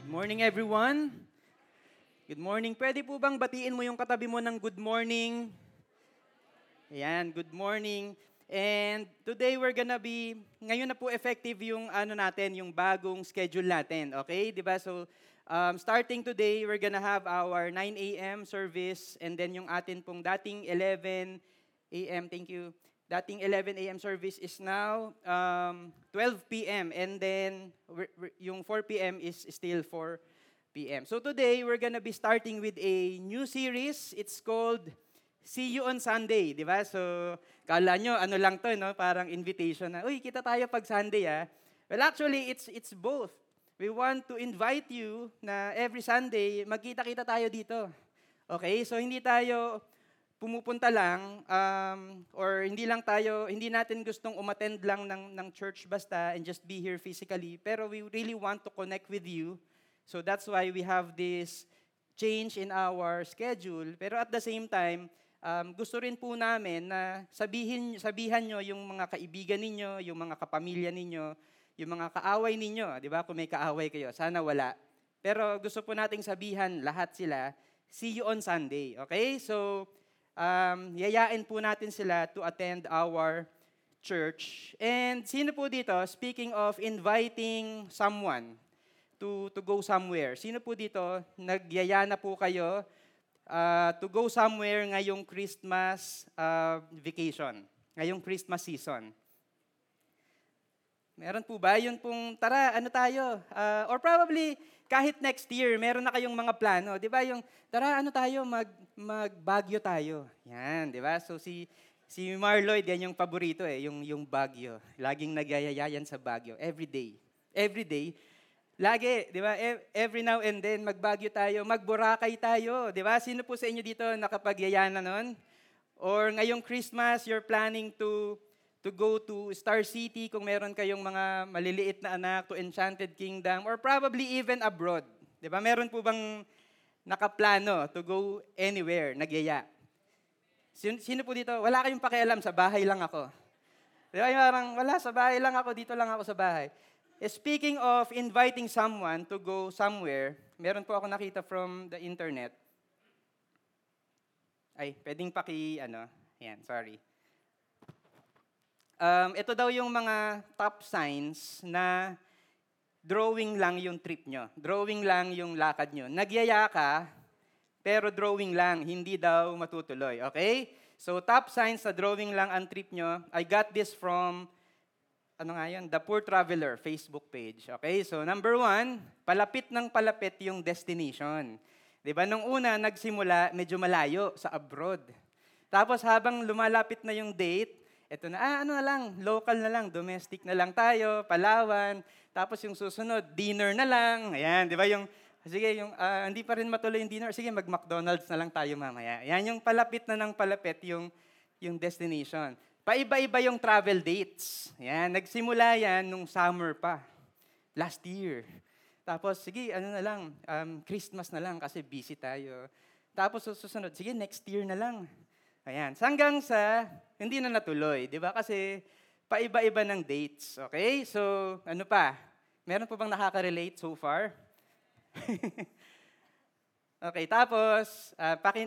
Good morning, everyone. Good morning. Pwede po bang batiin mo yung katabi mo ng good morning? Ayan, good morning. And today we're gonna be, ngayon na po effective yung ano natin, yung bagong schedule natin. Okay, di ba? So, starting today, we're gonna have our 9 a.m. service and then yung atin pong dating 11 a.m. Thank you. Dating 11 a.m. service is now 12 p.m. And then yung 4 p.m. is still 4 p.m. So today, we're gonna be starting with a new series. It's called See You on Sunday, di ba? So, kala nyo, ano lang to, no? Parang invitation na, uy, kita tayo pag Sunday, ah. Well, actually, it's both. We want to invite you na every Sunday, magkita-kita tayo dito. Okay? So, hindi tayo pumupunta lang, or hindi natin gustong umattend lang ng church basta and just be here physically, pero we really want to connect with you. So that's why we have this change in our schedule. Pero at the same time, gusto rin po namin na sabihan nyo yung mga kaibigan ninyo, yung mga kapamilya ninyo, yung mga kaaway ninyo, di ba? Kung may kaaway kayo, sana wala. Pero gusto po nating sabihan lahat sila, see you on Sunday, okay? So, yayain po natin sila to attend our church. And sino po dito, speaking of inviting someone to go somewhere, sino po dito, nagyaya na po kayo to go somewhere ngayong Christmas vacation, ngayong Christmas season? Meron po ba? Yun pong, tara, ano tayo? Or probably, kahit next year, meron na kayong mga plano. Di ba? Yung, tara, ano tayo? Mag-Baguio tayo. Yan, di ba? So, si Marloyd, yan yung paborito eh, yung Baguio. Laging nagyayayan sa Baguio. Every day. Lagi, di ba? Every now and then, mag-Baguio tayo, mag-Boracay tayo. Di ba? Sino po sa inyo dito nakapagyaya na nun? Or ngayong Christmas, you're planning to go to Star City kung meron kayong mga maliliit na anak, to Enchanted Kingdom, or probably even abroad. Di ba? Meron po bang nakaplano to go anywhere, nagyaya? Sino po dito? Wala kayong pakialam, sa bahay lang ako. Di ba? Parang, wala, sa bahay lang ako, dito lang ako sa bahay. Speaking of inviting someone to go somewhere, meron po ako nakita from the internet. Ay, pwedeng ayan, sorry. Ito daw yung mga top signs na drawing lang yung trip nyo. Drawing lang yung lakad nyo. Nagyaya ka, pero drawing lang. Hindi daw matutuloy. Okay? So, top signs na drawing lang ang trip nyo. I got this from, The Poor Traveler Facebook page. Okay? So, number one, palapit ng palapit yung destination. Diba? Nung una, nagsimula, medyo malayo sa abroad. Tapos, habang lumalapit na yung date, eto na, local na lang, domestic na lang tayo, Palawan. Tapos yung susunod, dinner na lang. Ayan, di ba hindi pa rin matuloy yung dinner. Sige, mag-McDonald's na lang tayo mamaya. Ayan, yung palapit na ng palapit yung destination. Paiba-iba yung travel dates. Ayan, nagsimula yan nung summer pa, last year. Tapos, sige, Christmas na lang kasi busy tayo. Tapos susunod, sige, next year na lang. Ayan, hanggang sa hindi na natuloy, di ba? Kasi paiba-iba ng dates, okay? So, ano pa? Meron po bang nakaka-relate so far? Okay, tapos,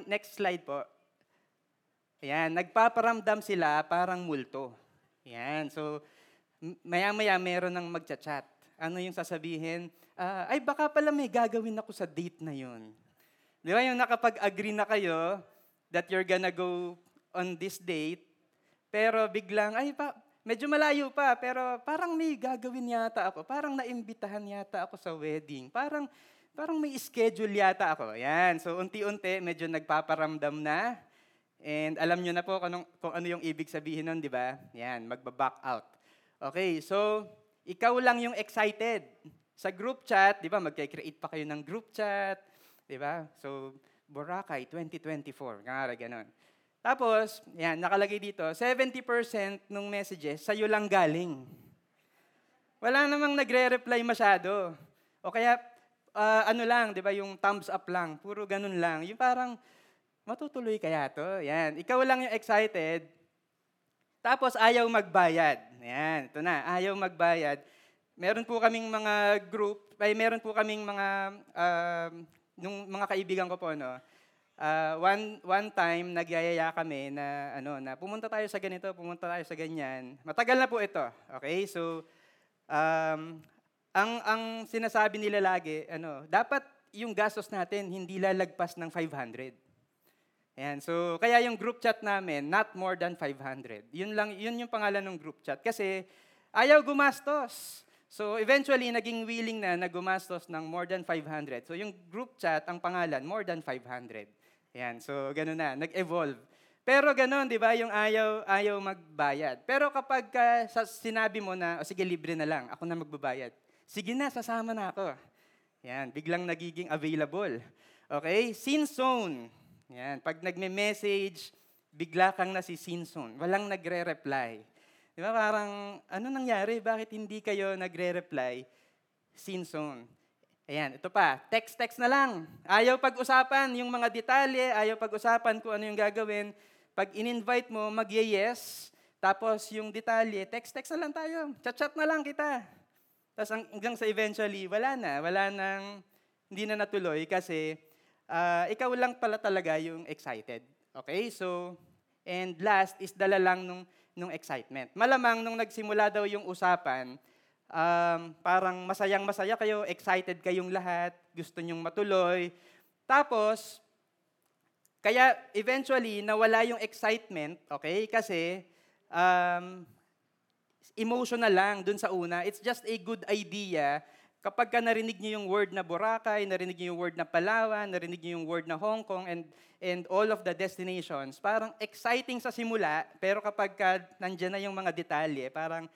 next slide po. Ayan, nagpaparamdam sila parang multo. Ayan, so, maya-maya meron ng magchat-chat. Ano yung sasabihin? Ay, baka pala may gagawin ako sa date na yun. Di ba yung nakapag-agree na kayo that you're gonna go on this date, pero biglang, medyo malayo pa, pero parang may gagawin yata ako, parang naimbitahan yata ako sa wedding, parang may schedule yata ako. Yan, so unti-unti, medyo nagpaparamdam na, and alam nyo na po kung ano yung ibig sabihin nun, di ba? Yan, magbaback out. Okay, so, ikaw lang yung excited. Sa group chat, di ba, magka-create pa kayo ng group chat, di ba? So, Boracay 2024. Ngara, ganun. Tapos, yan, nakalagay dito, 70% ng messages sa'yo lang galing. Wala namang nagre-reply masyado. O kaya, di ba, yung thumbs up lang, puro ganun lang. Yung parang, matutuloy kaya to? Yan, ikaw lang yung excited. Tapos, ayaw magbayad. Yan, ito na, ayaw magbayad. Meron po kaming mga group, ay meron po kaming mga, nung mga kaibigan ko po, no? One time, nagyayaya kami na, ano, na pumunta tayo sa ganito, pumunta tayo sa ganyan. Matagal na po ito, okay? So, ang sinasabi nila lagi, ano, dapat yung gastos natin hindi lalagpas ng 500. Ayan, so, kaya yung group chat namin, not more than 500. Yun lang, yun yung pangalan ng group chat. Kasi, ayaw gumastos. So, eventually, naging willing na gumastos ng more than 500. So, yung group chat, ang pangalan, more than 500. Ayan, so, gano'n na. Nag-evolve. Pero gano'n, di ba, yung ayaw magbayad. Pero kapag sinabi mo na, o sige, libre na lang, ako na magbabayad. Sige na, sasama na ako. Ayan, biglang nagiging available. Okay? Sin zone. Ayan, pag nagme-message, bigla kang nasi-sin zone. Walang nagre-reply. Di ba parang, ano nangyari? Bakit hindi kayo nagre-reply? Sin zone. Ayan, ito pa. Text-text na lang. Ayaw pag-usapan yung mga detalye, ayaw pag-usapan kung ano yung gagawin. Pag in-invite mo, mag-yes. Tapos yung detalye, text-text na lang tayo. Chat-chat na lang kita. Tapos hanggang sa eventually, wala na. Wala nang, hindi na natuloy kasi ikaw lang pala talaga yung excited. Okay? So, and last is dala lang nung excitement. Malamang nung nagsimula daw yung usapan, parang masayang-masaya kayo, excited kayong lahat, gusto nyong matuloy. Tapos, kaya eventually nawala yung excitement, okay? Kasi emotional lang dun sa una. It's just a good idea. Kapag ka narinig niyo yung word na Boracay, narinig niyo yung word na Palawan, narinig niyo yung word na Hong Kong, and all of the destinations, parang exciting sa simula, pero kapag ka nandyan na yung mga detalye, parang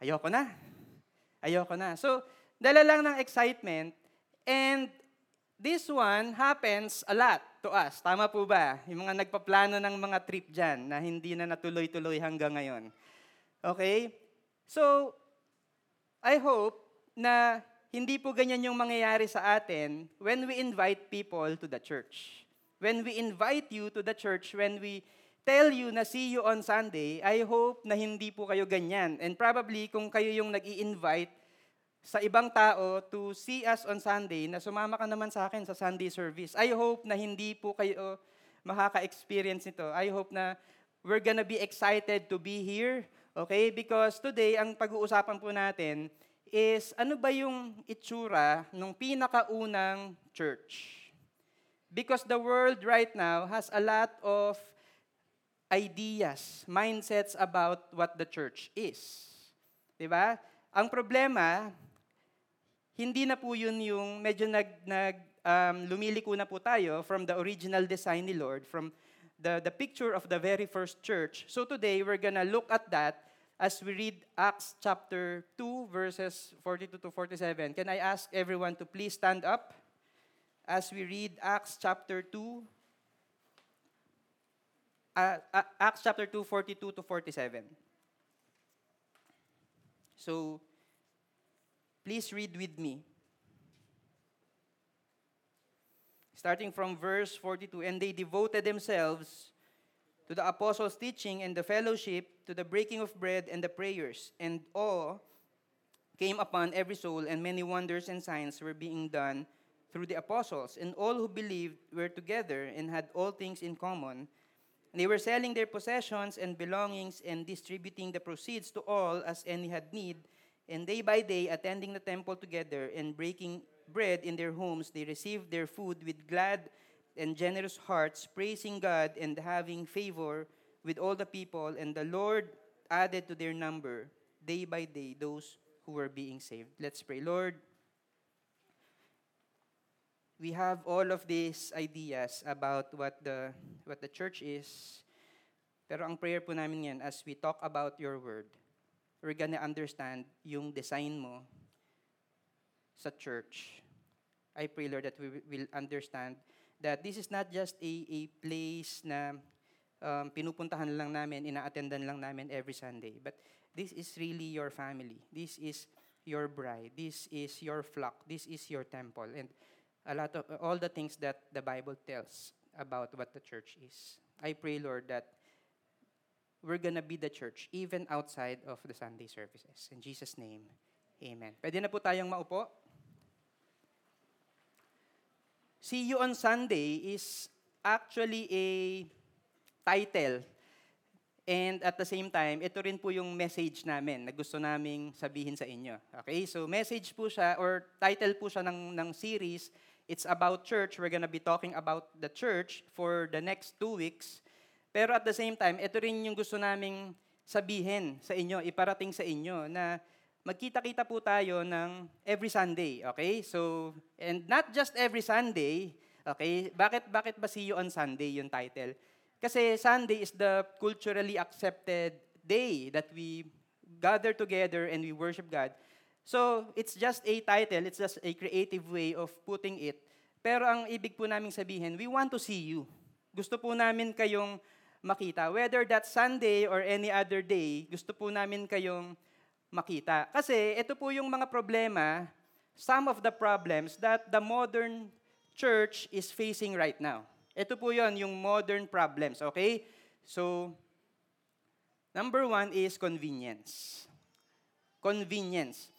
ayoko na. Ayoko na. So, dala lang ng excitement, and this one happens a lot to us. Tama po ba? Yung mga nagpaplano ng mga trip dyan na hindi na natuloy-tuloy hanggang ngayon. Okay? So, I hope na hindi po ganyan yung mangyayari sa atin when we invite people to the church. When we invite you to the church, when we tell you na see you on Sunday, I hope na hindi po kayo ganyan. And probably kung kayo yung nag-i-invite sa ibang tao to see us on Sunday, na sumama ka naman sa akin sa Sunday service, I hope na hindi po kayo makaka-experience nito. I hope na we're gonna be excited to be here. Okay? Because today, ang pag-uusapan po natin is ano ba yung itsura ng pinakaunang church? Because the world right now has a lot of ideas, mindsets about what the church is. Diba? Ang problema, hindi na po yun yung medyo lumiliko na po tayo from the original design ni Lord, from the picture of the very first church. So today, we're gonna look at that as we read Acts chapter 2, verses 42 to 47. Can I ask everyone to please stand up as we read Acts chapter 2, Acts chapter 2, 42 to 47. So, please read with me. Starting from verse 42, "And they devoted themselves to the apostles' teaching and the fellowship, to the breaking of bread and the prayers. And awe came upon every soul, and many wonders and signs were being done through the apostles. And all who believed were together and had all things in common. And they were selling their possessions and belongings and distributing the proceeds to all as any had need. And day by day, attending the temple together and breaking bread in their homes, they received their food with glad and generous hearts, praising God and having favor with all the people, and the Lord added to their number day by day those who were being saved." Let's pray. Lord, we have all of these ideas about what the church is, pero ang prayer po namin yan, as we talk about your word, we're gonna understand yung design mo sa church. I pray, Lord, that we will understand that this is not just a place na pinupuntahan lang namin, ina-attendan lang namin every Sunday. But this is really your family. This is your bride. This is your flock. This is your temple. And a lot of all the things that the Bible tells about what the church is. I pray, Lord, that we're gonna be the church even outside of the Sunday services. In Jesus' name, Amen. Pwede na po tayong maupo. See You on Sunday is actually a title. And at the same time, ito rin po yung message namin na gusto naming sabihin sa inyo. Okay? So message po siya or title po siya ng series. It's about church. We're gonna be talking about the church for the next 2 weeks. Pero at the same time, ito rin yung gusto naming sabihin sa inyo, iparating sa inyo na magkita-kita po tayo ng every Sunday, okay? So, and not just every Sunday, okay? Bakit ba See You on Sunday yung title? Kasi Sunday is the culturally accepted day that we gather together and we worship God. So, it's just a title, it's just a creative way of putting it. Pero ang ibig po naming sabihin, we want to see you. Gusto po namin kayong makita. Whether that's Sunday or any other day, gusto po namin kayong makita. Kasi ito po yung mga problema, some of the problems that the modern church is facing right now. Ito po yon yung modern problems, okay? So, number 1 is convenience. Convenience.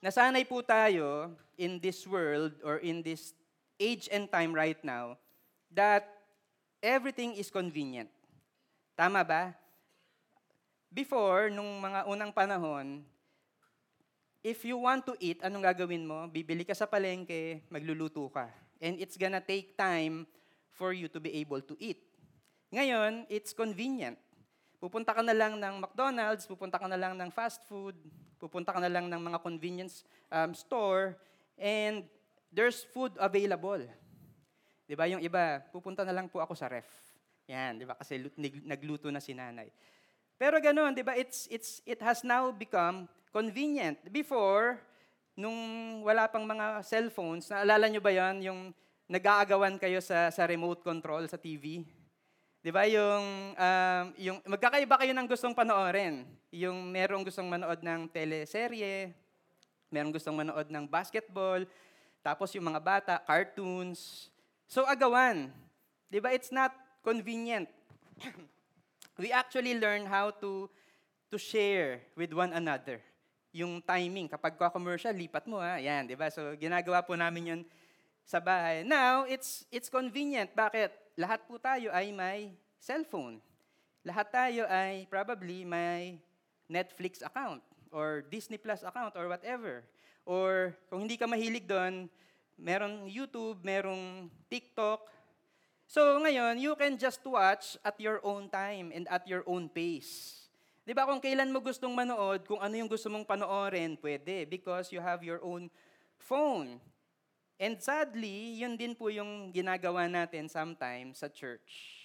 Nasanay po tayo in this world or in this age and time right now that everything is convenient. Tama ba? Before, nung mga unang panahon, if you want to eat, anong gagawin mo? Bibili ka sa palengke, magluluto ka. And it's gonna take time for you to be able to eat. Ngayon, it's convenient. Pupunta ka na lang ng McDonald's, pupunta ka na lang ng fast food, pupunta ka na lang ng mga convenience store, and there's food available. Diba? Yung iba, pupunta na lang po ako sa ref. Yan, diba? Kasi nagluto na si nanay. Pero ganoon, 'di ba? It has now become convenient. Before, nung wala pang mga cellphones, naalala nyo ba 'yon, yung nag-aagawan kayo sa remote control sa TV? 'Di ba? Yung magkakaiba kayo ng gustong panoorin. Yung merong gustong manood ng teleserye, merong gustong manood ng basketball, tapos yung mga bata, cartoons. So agawan. 'Di ba? It's not convenient. We actually learn how to share with one another. Yung timing, kapag ka-commercial, lipat mo ha. Yan, di ba? So, ginagawa po namin yun sa bahay. Now, it's convenient. Bakit? Lahat po tayo ay may cellphone. Lahat tayo ay probably may Netflix account or Disney Plus account or whatever. Or kung hindi ka mahilig doon, merong YouTube, merong TikTok. So ngayon, you can just watch at your own time and at your own pace. Di ba kung kailan mo gustong manood, kung ano yung gusto mong panoorin, pwede because you have your own phone. And sadly, yun din po yung ginagawa natin sometimes sa church.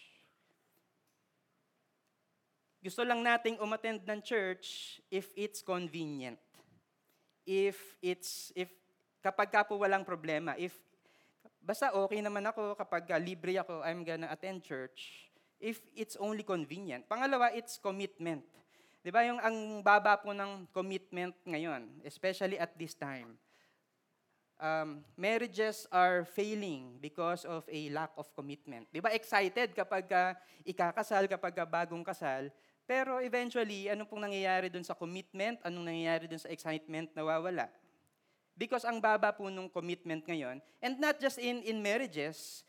Gusto lang nating umattend ng church if it's convenient. If kapag ka po walang problema, if basta okay naman ako kapag libre ako, I'm gonna attend church if it's only convenient. Pangalawa, it's commitment. Di ba yung ang baba po ng commitment ngayon, especially at this time. Marriages are failing because of a lack of commitment. Di ba excited kapag ikakasal, kapag bagong kasal, pero eventually, ano pong nangyayari dun sa commitment? Anong nangyayari dun sa excitement? Nawawala. Because ang baba po nung commitment ngayon, and not just in marriages,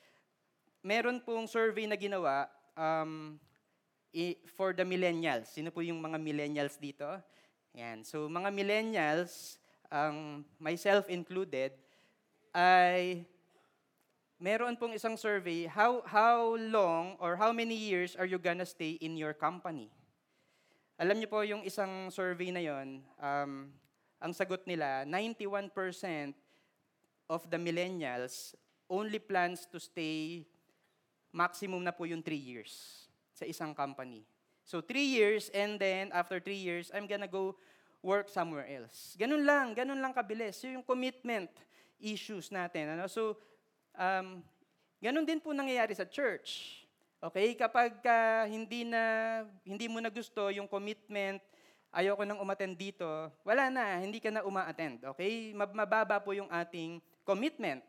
meron pong survey na ginawa for the millennials. Sino po yung mga millennials dito? Yan. So mga millennials, myself included, ay meron pong isang survey, how long or how many years are you gonna stay in your company? Alam niyo po yung isang survey na yon, ang sagot nila, 91% of the millennials only plans to stay maximum na po yung 3 years sa isang company. So 3 years and then after 3 years, I'm gonna go work somewhere else. Ganun lang kabilis. So yung commitment issues natin. Ano? So ganun din po nangyayari sa church. Okay, kapag hindi mo na gusto yung commitment, ayoko nang umattend dito, wala na, hindi ka na uma-attend, okay? Mababa po yung ating commitment.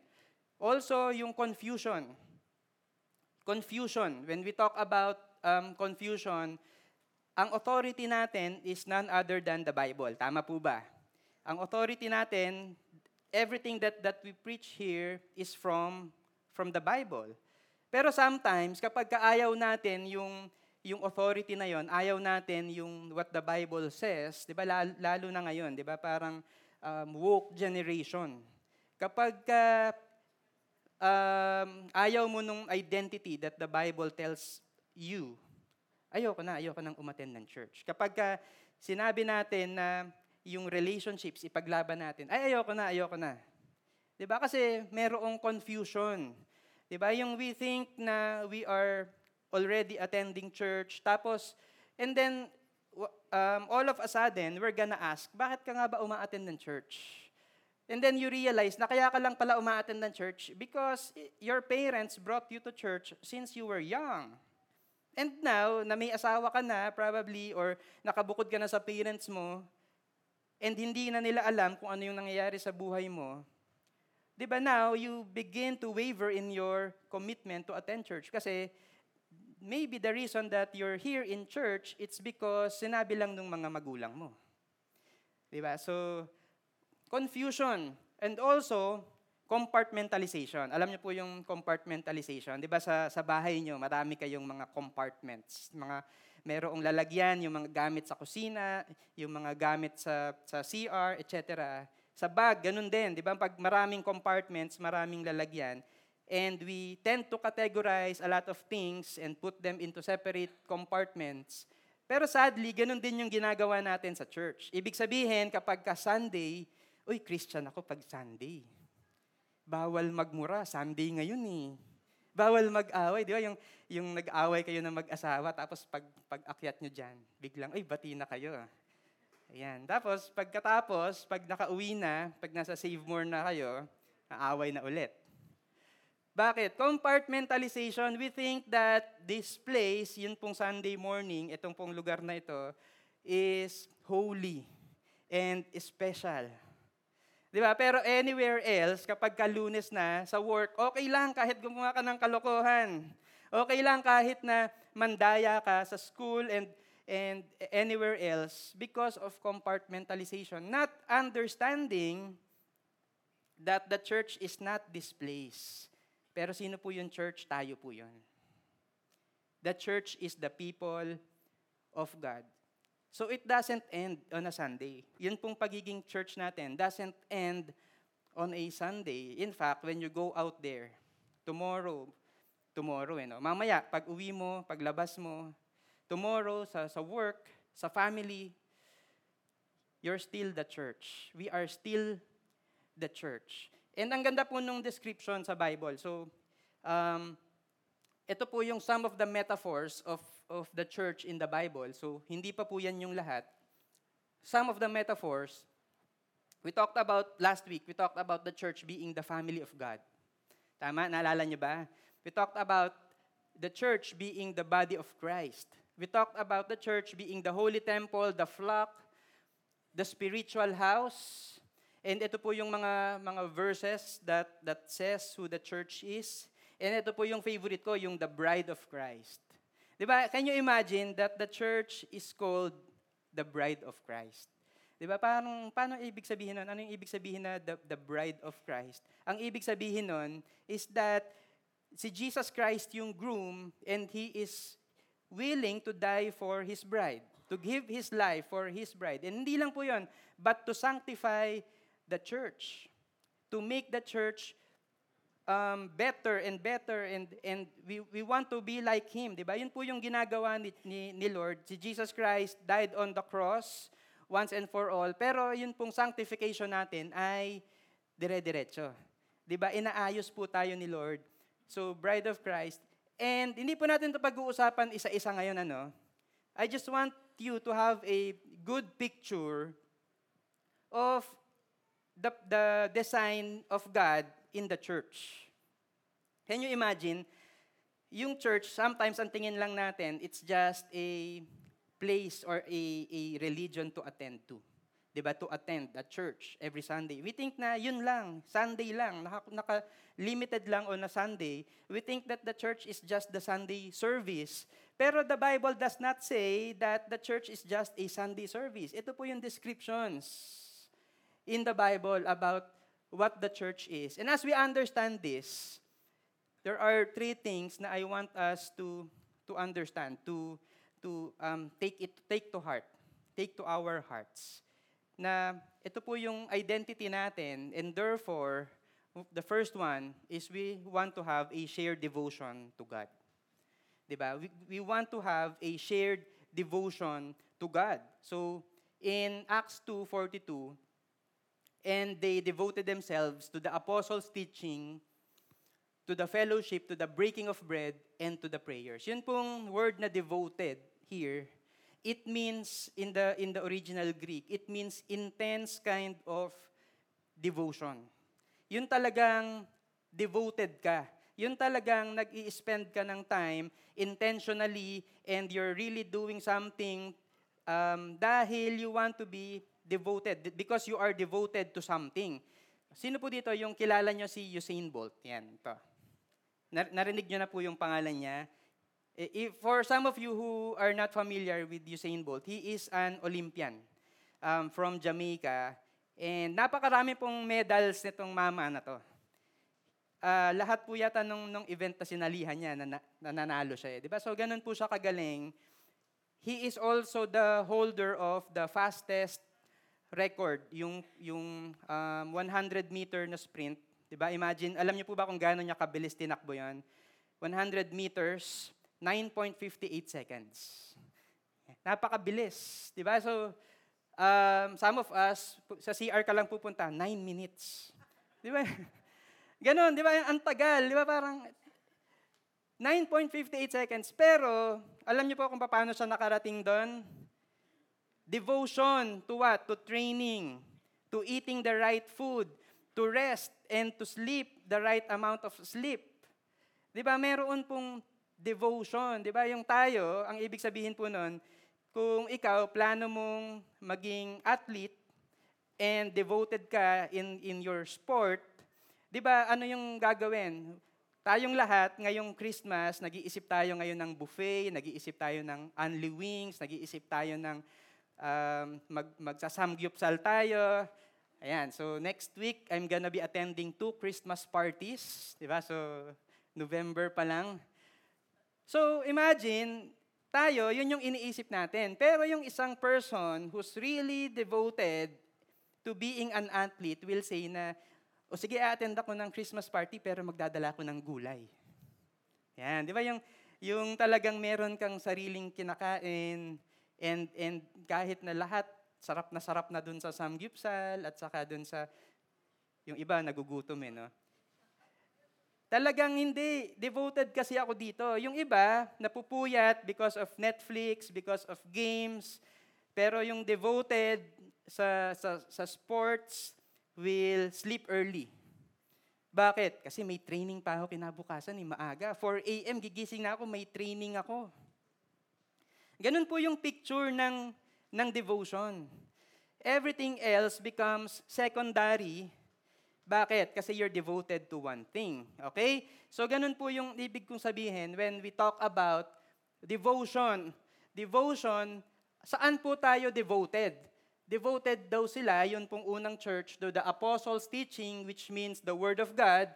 Also, yung confusion. Confusion, when we talk about confusion, ang authority natin is none other than the Bible. Tama po ba? Ang authority natin, everything that we preach here is from the Bible. Pero sometimes, kapag kaayaw natin yung authority na yon, ayaw natin yung what the Bible says, di ba, lalo na ngayon, di ba, parang woke generation. Kapag ayaw mo nung identity that the Bible tells you, ayoko nang umattend ng church. Kapag sinabi natin na yung relationships, ipaglaban natin, ay ayoko na. Di ba, kasi merong confusion. Diba? Yung we think na we are already attending church, tapos, and then, all of a sudden, we're gonna ask, bakit ka nga ba umaattend ng church? And then you realize na kaya ka lang pala umaattend ng church because your parents brought you to church since you were young. And now, na may asawa ka na, probably, or nakabukod ka na sa parents mo, and hindi na nila alam kung ano yung nangyayari sa buhay mo, diba, now you begin to waver in your commitment to attend church. Kasi maybe the reason that you're here in church, it's because sinabi lang ng mga magulang mo. Diba? So, confusion. And also, compartmentalization. Alam niyo po yung compartmentalization. Diba sa bahay niyo, marami kayong mga compartments. Merong lalagyan, yung mga gamit sa kusina, yung mga gamit sa CR, etc. Sa bag, ganun din, di ba? Pag maraming compartments, maraming lalagyan. And we tend to categorize a lot of things and put them into separate compartments. Pero sadly, ganun din yung ginagawa natin sa church. Ibig sabihin, kapag ka-Sunday, uy, Christian ako pag Sunday. Bawal magmura, Sunday ngayon eh. Bawal mag-away, di ba? Yung nag-away kayo na mag-asawa, tapos pag-akyat nyo dyan, biglang, uy, bati na kayo. Ayan. Tapos, pagkatapos, pag nakauwi na, pag nasa Save More na kayo, aaway na ulit. Bakit? Compartmentalization. We think that this place, yun pong Sunday morning, itong pong lugar na ito, is holy and special. Di ba? Pero anywhere else, kapag kalunes na, sa work, okay lang kahit gumawa ka ng kalokohan. Okay lang kahit na mandaya ka sa school and anywhere else because of compartmentalization, not understanding that the church is not this place. Pero sino po yung church? Tayo po yun. The church is the people of God. So it doesn't end on a Sunday. Yun pong pagiging church natin doesn't end on a Sunday. In fact, when you go out there, tomorrow, eh, no? Mamaya, pag uwi mo, paglabas mo, tomorrow, sa work, sa family, you're still the church. We are still the church. And ang ganda po nung description sa Bible. So, ito po yung some of the metaphors of the church in the Bible. So, hindi pa po yan yung lahat. Some of the metaphors, we talked about last week, we talked about the church being the family of God. Tama? Naalala niyo ba? We talked about the church being the body of Christ. We talked about the church being the holy temple, the flock, the spiritual house. And ito po yung mga verses that says who the church is. And ito po yung favorite ko, yung the bride of Christ. Diba? Can you imagine that the church is called the bride of Christ? Diba? Paano ibig sabihin nun? Ano yung ibig sabihin na the bride of Christ? Ang ibig sabihin nun is that si Jesus Christ yung groom and He is willing to die for His bride, to give His life for His bride. And hindi lang po yun, but to sanctify the church, to make the church better and better and we want to be like Him. Diba? Yun po yung ginagawa ni Lord. Si Jesus Christ died on the cross once and for all. Pero yun pong sanctification natin ay dire-diretso. Diba? Inaayos po tayo ni Lord. So, bride of Christ. And hindi po natin ito pag-uusapan isa-isa ngayon, ano? I just want you to have a good picture of the design of God in the church. Can you imagine? Yung church, sometimes ang tingin lang natin, it's just a place or a religion to attend to. Diba? To attend a church every Sunday. We think na yun lang, Sunday lang, naka-limited lang on a Sunday. We think that the church is just the Sunday service. Pero the Bible does not say that the church is just a Sunday service. Ito po yung descriptions. in the Bible about what the church is. And as we understand this, there are three things na I want us to understand, to take to our hearts. Na ito po yung identity natin, and therefore, the first one is we want to have a shared devotion to God. Diba? We want to have a shared devotion to God. So, in Acts 2:42, and they devoted themselves to the apostles' teaching, to the fellowship, to the breaking of bread, and to the prayers. Yun pong word na devoted here, it means, in the original Greek, it means intense kind of devotion. Yun talagang devoted ka. Yun talagang nag-i-spend ka ng time intentionally and you're really doing something dahil you want to be devoted, because you are devoted to something. Sino po dito yung kilala nyo si Usain Bolt? Yan, ito. Narinig nyo na po yung pangalan niya. If, for some of you who are not familiar with Usain Bolt, he is an Olympian from Jamaica. And napakarami pong medals nitong mama na to. Lahat po yata nung event na sinalihan niya, nananalo siya. Eh. Diba? So ganun po siya kagaling. He is also the holder of the fastest record, yung 100 meter na sprint, 'di ba? Imagine, alam niyo po ba kung gaano niya kabilis tinakbo 'yon? 100 meters, 9.58 seconds. Napakabilis, 'di ba? So some of us sa CR ka lang pupunta, 9 minutes. 'Di ba? Ganun, 'di ba? Ang tagal, 'di ba? Parang 9.58 seconds, pero alam niyo po kung paano siya nakarating doon? Devotion to what? To training, to eating the right food, to rest, and to sleep, the right amount of sleep. Diba, meron pong devotion. Diba, yung tayo, ang ibig sabihin po nun, kung ikaw, plano mong maging athlete and devoted ka in your sport, diba, ano yung gagawin? Tayong lahat, ngayong Christmas, nag-iisip tayo ngayon ng buffet, nag-iisip tayo ng only wings, nag-iisip tayo ng magsasamgyupsal tayo. Ayan, so next week, I'm gonna be attending 2 Christmas parties. Diba? So, November pa lang. So, imagine, tayo, yun yung iniisip natin. Pero yung isang person who's really devoted to being an athlete will say na, o sige, a-attend ako ng Christmas party pero magdadala ako ng gulay. Ayan, di ba? Yung talagang meron kang sariling kinakain, And kahit na lahat, sarap na dun sa samgyupsal at saka dun sa, yung iba nagugutom eh, no? Talagang hindi, devoted kasi ako dito. Yung iba, napupuyat because of Netflix, because of games, pero yung devoted sa sports will sleep early. Bakit? Kasi may training pa ako kinabukasan, maaga. 4 a.m. gigising na ako, may training ako. Ganun po yung picture ng devotion. Everything else becomes secondary. Bakit? Kasi you're devoted to one thing. Okay? So ganun po yung ibig kong sabihin when we talk about devotion. Devotion, saan po tayo devoted? Devoted daw sila, yun pong unang church, to the apostles' teaching, which means the word of God,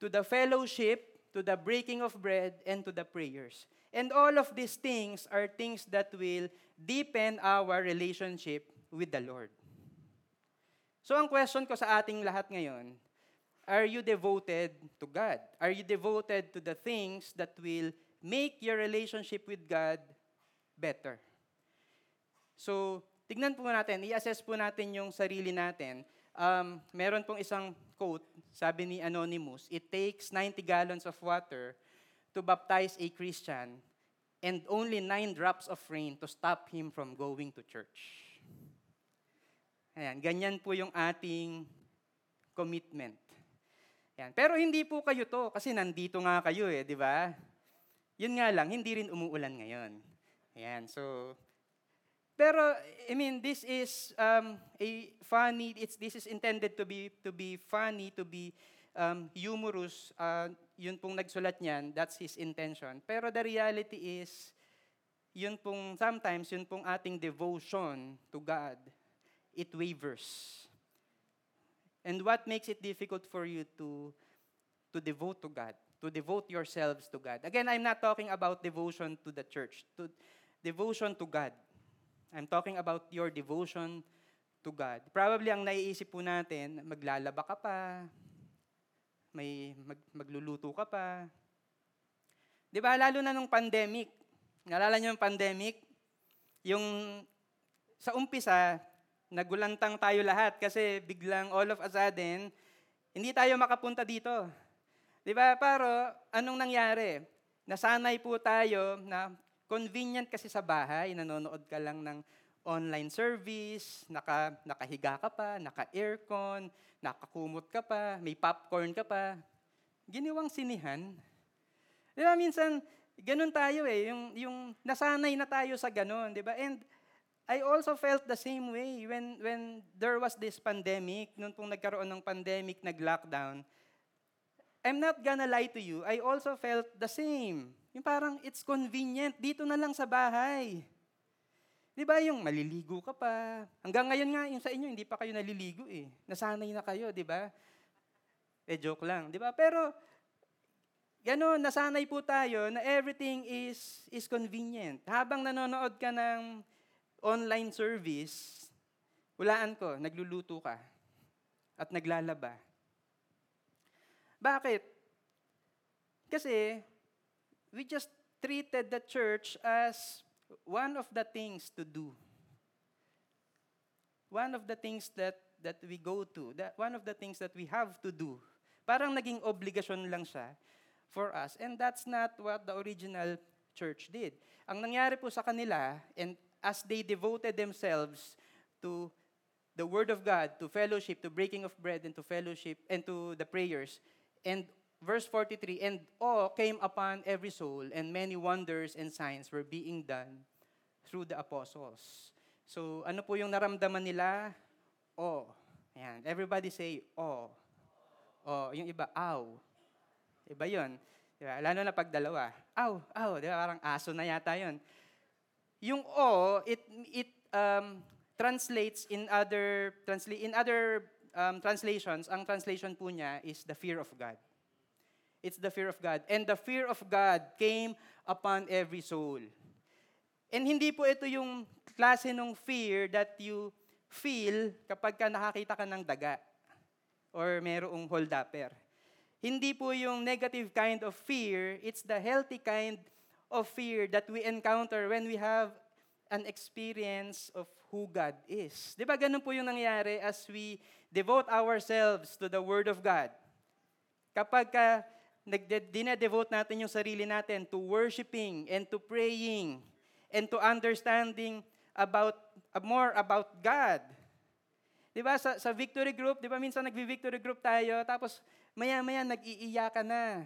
to the fellowship, to the breaking of bread, and to the prayers. And all of these things are things that will deepen our relationship with the Lord. So ang question ko sa ating lahat ngayon, are you devoted to God? Are you devoted to the things that will make your relationship with God better? So tignan po natin, i-assess po natin yung sarili natin. Meron pong isang quote, sabi ni Anonymous, it takes 90 gallons of water to baptize a Christian and only 9 drops of rain to stop him from going to church. Ayan, ganyan po yung ating commitment. Ayan, pero hindi po kayo to kasi nandito nga kayo eh, di ba? Yun nga lang, hindi rin umuulan ngayon. Ayan, so pero I mean this is a funny, this is intended to be funny, to be humorous, yun pong nagsulat niyan, that's his intention. Pero the reality is, yun pong, sometimes, yun pong ating devotion to God, it wavers. And what makes it difficult for you to devote to God, to devote yourselves to God? Again, I'm not talking about devotion to the church, to devotion to God. I'm talking about your devotion to God. Probably ang naiisip po natin, maglalaba ka pa, magluluto ka pa. Di ba, lalo na nung pandemic. Naalala niyo yung pandemic? Yung sa umpisa, nagulantang tayo lahat kasi biglang all of a sudden, hindi tayo makapunta dito. Di ba? Pero anong nangyari? Nasanay po tayo na convenient kasi sa bahay, nanonood ka lang ng online service, nakahiga ka pa, naka-aircon, nakakumot ka pa, may popcorn ka pa. Giniwang sinihan. Di ba, minsan, ganun tayo eh, yung nasanay na tayo sa ganun, di ba? And I also felt the same way when there was this pandemic, noon pong nagkaroon ng pandemic, nag-lockdown. I'm not gonna lie to you, I also felt the same. Yung parang it's convenient, dito na lang sa bahay. Di ba, yung maliligo ka pa. Hanggang ngayon nga, yung sa inyo, hindi pa kayo naliligo eh. Nasanay na kayo, di ba? Joke lang, di ba? Pero, gano'n, nasanay po tayo na everything is convenient. Habang nanonood ka ng online service, hulaan ko, nagluluto ka at naglalaba. Bakit? Kasi we just treated the church as one of the things to do. One of the things that we go to, one of the things that we have to do. Parang naging obligasyon lang siya for us. And that's not what the original church did. Ang nangyari po sa kanila, and as they devoted themselves to the Word of God, to fellowship, to breaking of bread, and to fellowship, and to the prayers, and verse 43, and awe came upon every soul, and many wonders and signs were being done through the apostles. So, ano po yung naramdaman nila? Awe. Ayan. Everybody say, awe. Awe. Yung iba, aw. Iba yun. Diba? Lalo na pag dalawa. Aw, aw. Diba? Parang aso na yata yun. Yung o, it translates in other translations, ang translation po niya is the fear of God. It's the fear of God. And the fear of God came upon every soul. And hindi po ito yung klase ng fear that you feel kapag ka nakakita ka ng daga or merong holdapper. Hindi po yung negative kind of fear, it's the healthy kind of fear that we encounter when we have an experience of who God is. Di ba ganun po yung nangyari as we devote ourselves to the Word of God? Kapag dinedevote natin yung sarili natin to worshiping and to praying and to understanding more about God. Di ba sa victory group, di ba minsan nagvi-victory group tayo tapos maya-maya, nag-iiyak ka na.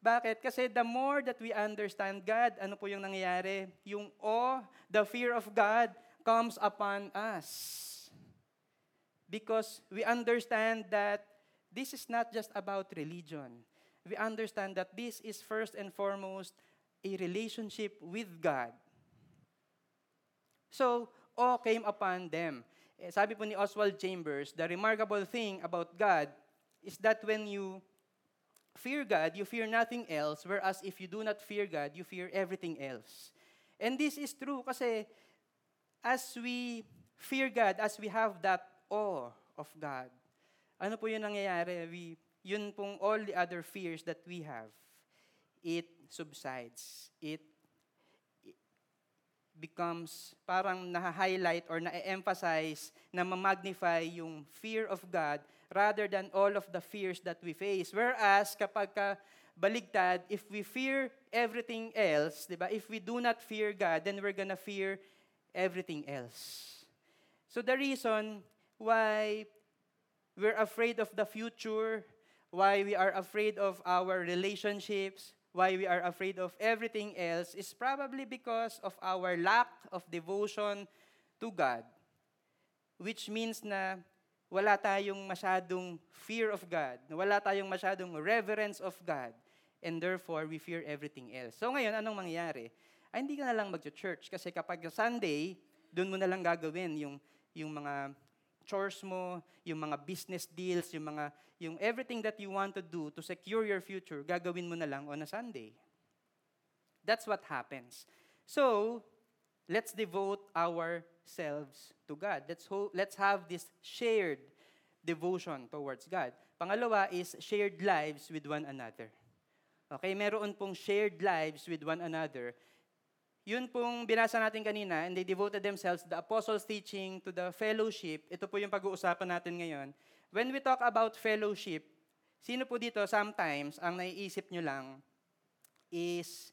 Bakit? Kasi the more that we understand God, ano po yung nangyayari? Yung awe, the fear of God, comes upon us. Because we understand that this is not just about religion. We understand that this is first and foremost a relationship with God. So, awe came upon them. Sabi po ni Oswald Chambers, the remarkable thing about God is that when you fear God, you fear nothing else, whereas if you do not fear God, you fear everything else. And this is true kasi as we fear God, as we have that awe of God, ano po yun nangyayari? Yun pong all the other fears that we have, it subsides. It becomes parang na-highlight or na-emphasize, na ma-magnify yung fear of God rather than all of the fears that we face. Whereas kapag baligtad, if we fear everything else, di ba? If we do not fear God, then we're gonna fear everything else. So the reason why we're afraid of the future, why we are afraid of our relationships, why we are afraid of everything else is probably because of our lack of devotion to God. Which means na wala tayong masyadong fear of God, wala tayong masyadong reverence of God, and therefore we fear everything else. So ngayon, anong mangyayari? Ay, hindi ka na lang mag-church kasi kapag Sunday, doon mo na lang gagawin yung mga chores mo, yung mga business deals, yung everything that you want to do to secure your future, gagawin mo na lang on a Sunday. That's what happens. So, let's devote ourselves to God. Let's have this shared devotion towards God. Pangalawa is shared lives with one another. Okay, meron pong shared lives with one another. Yun pong binasa natin kanina, and they devoted themselves to the apostles' teaching, to the fellowship. Ito po yung pag-uusapan natin ngayon. When we talk about fellowship, sino po dito sometimes ang naiisip nyo lang is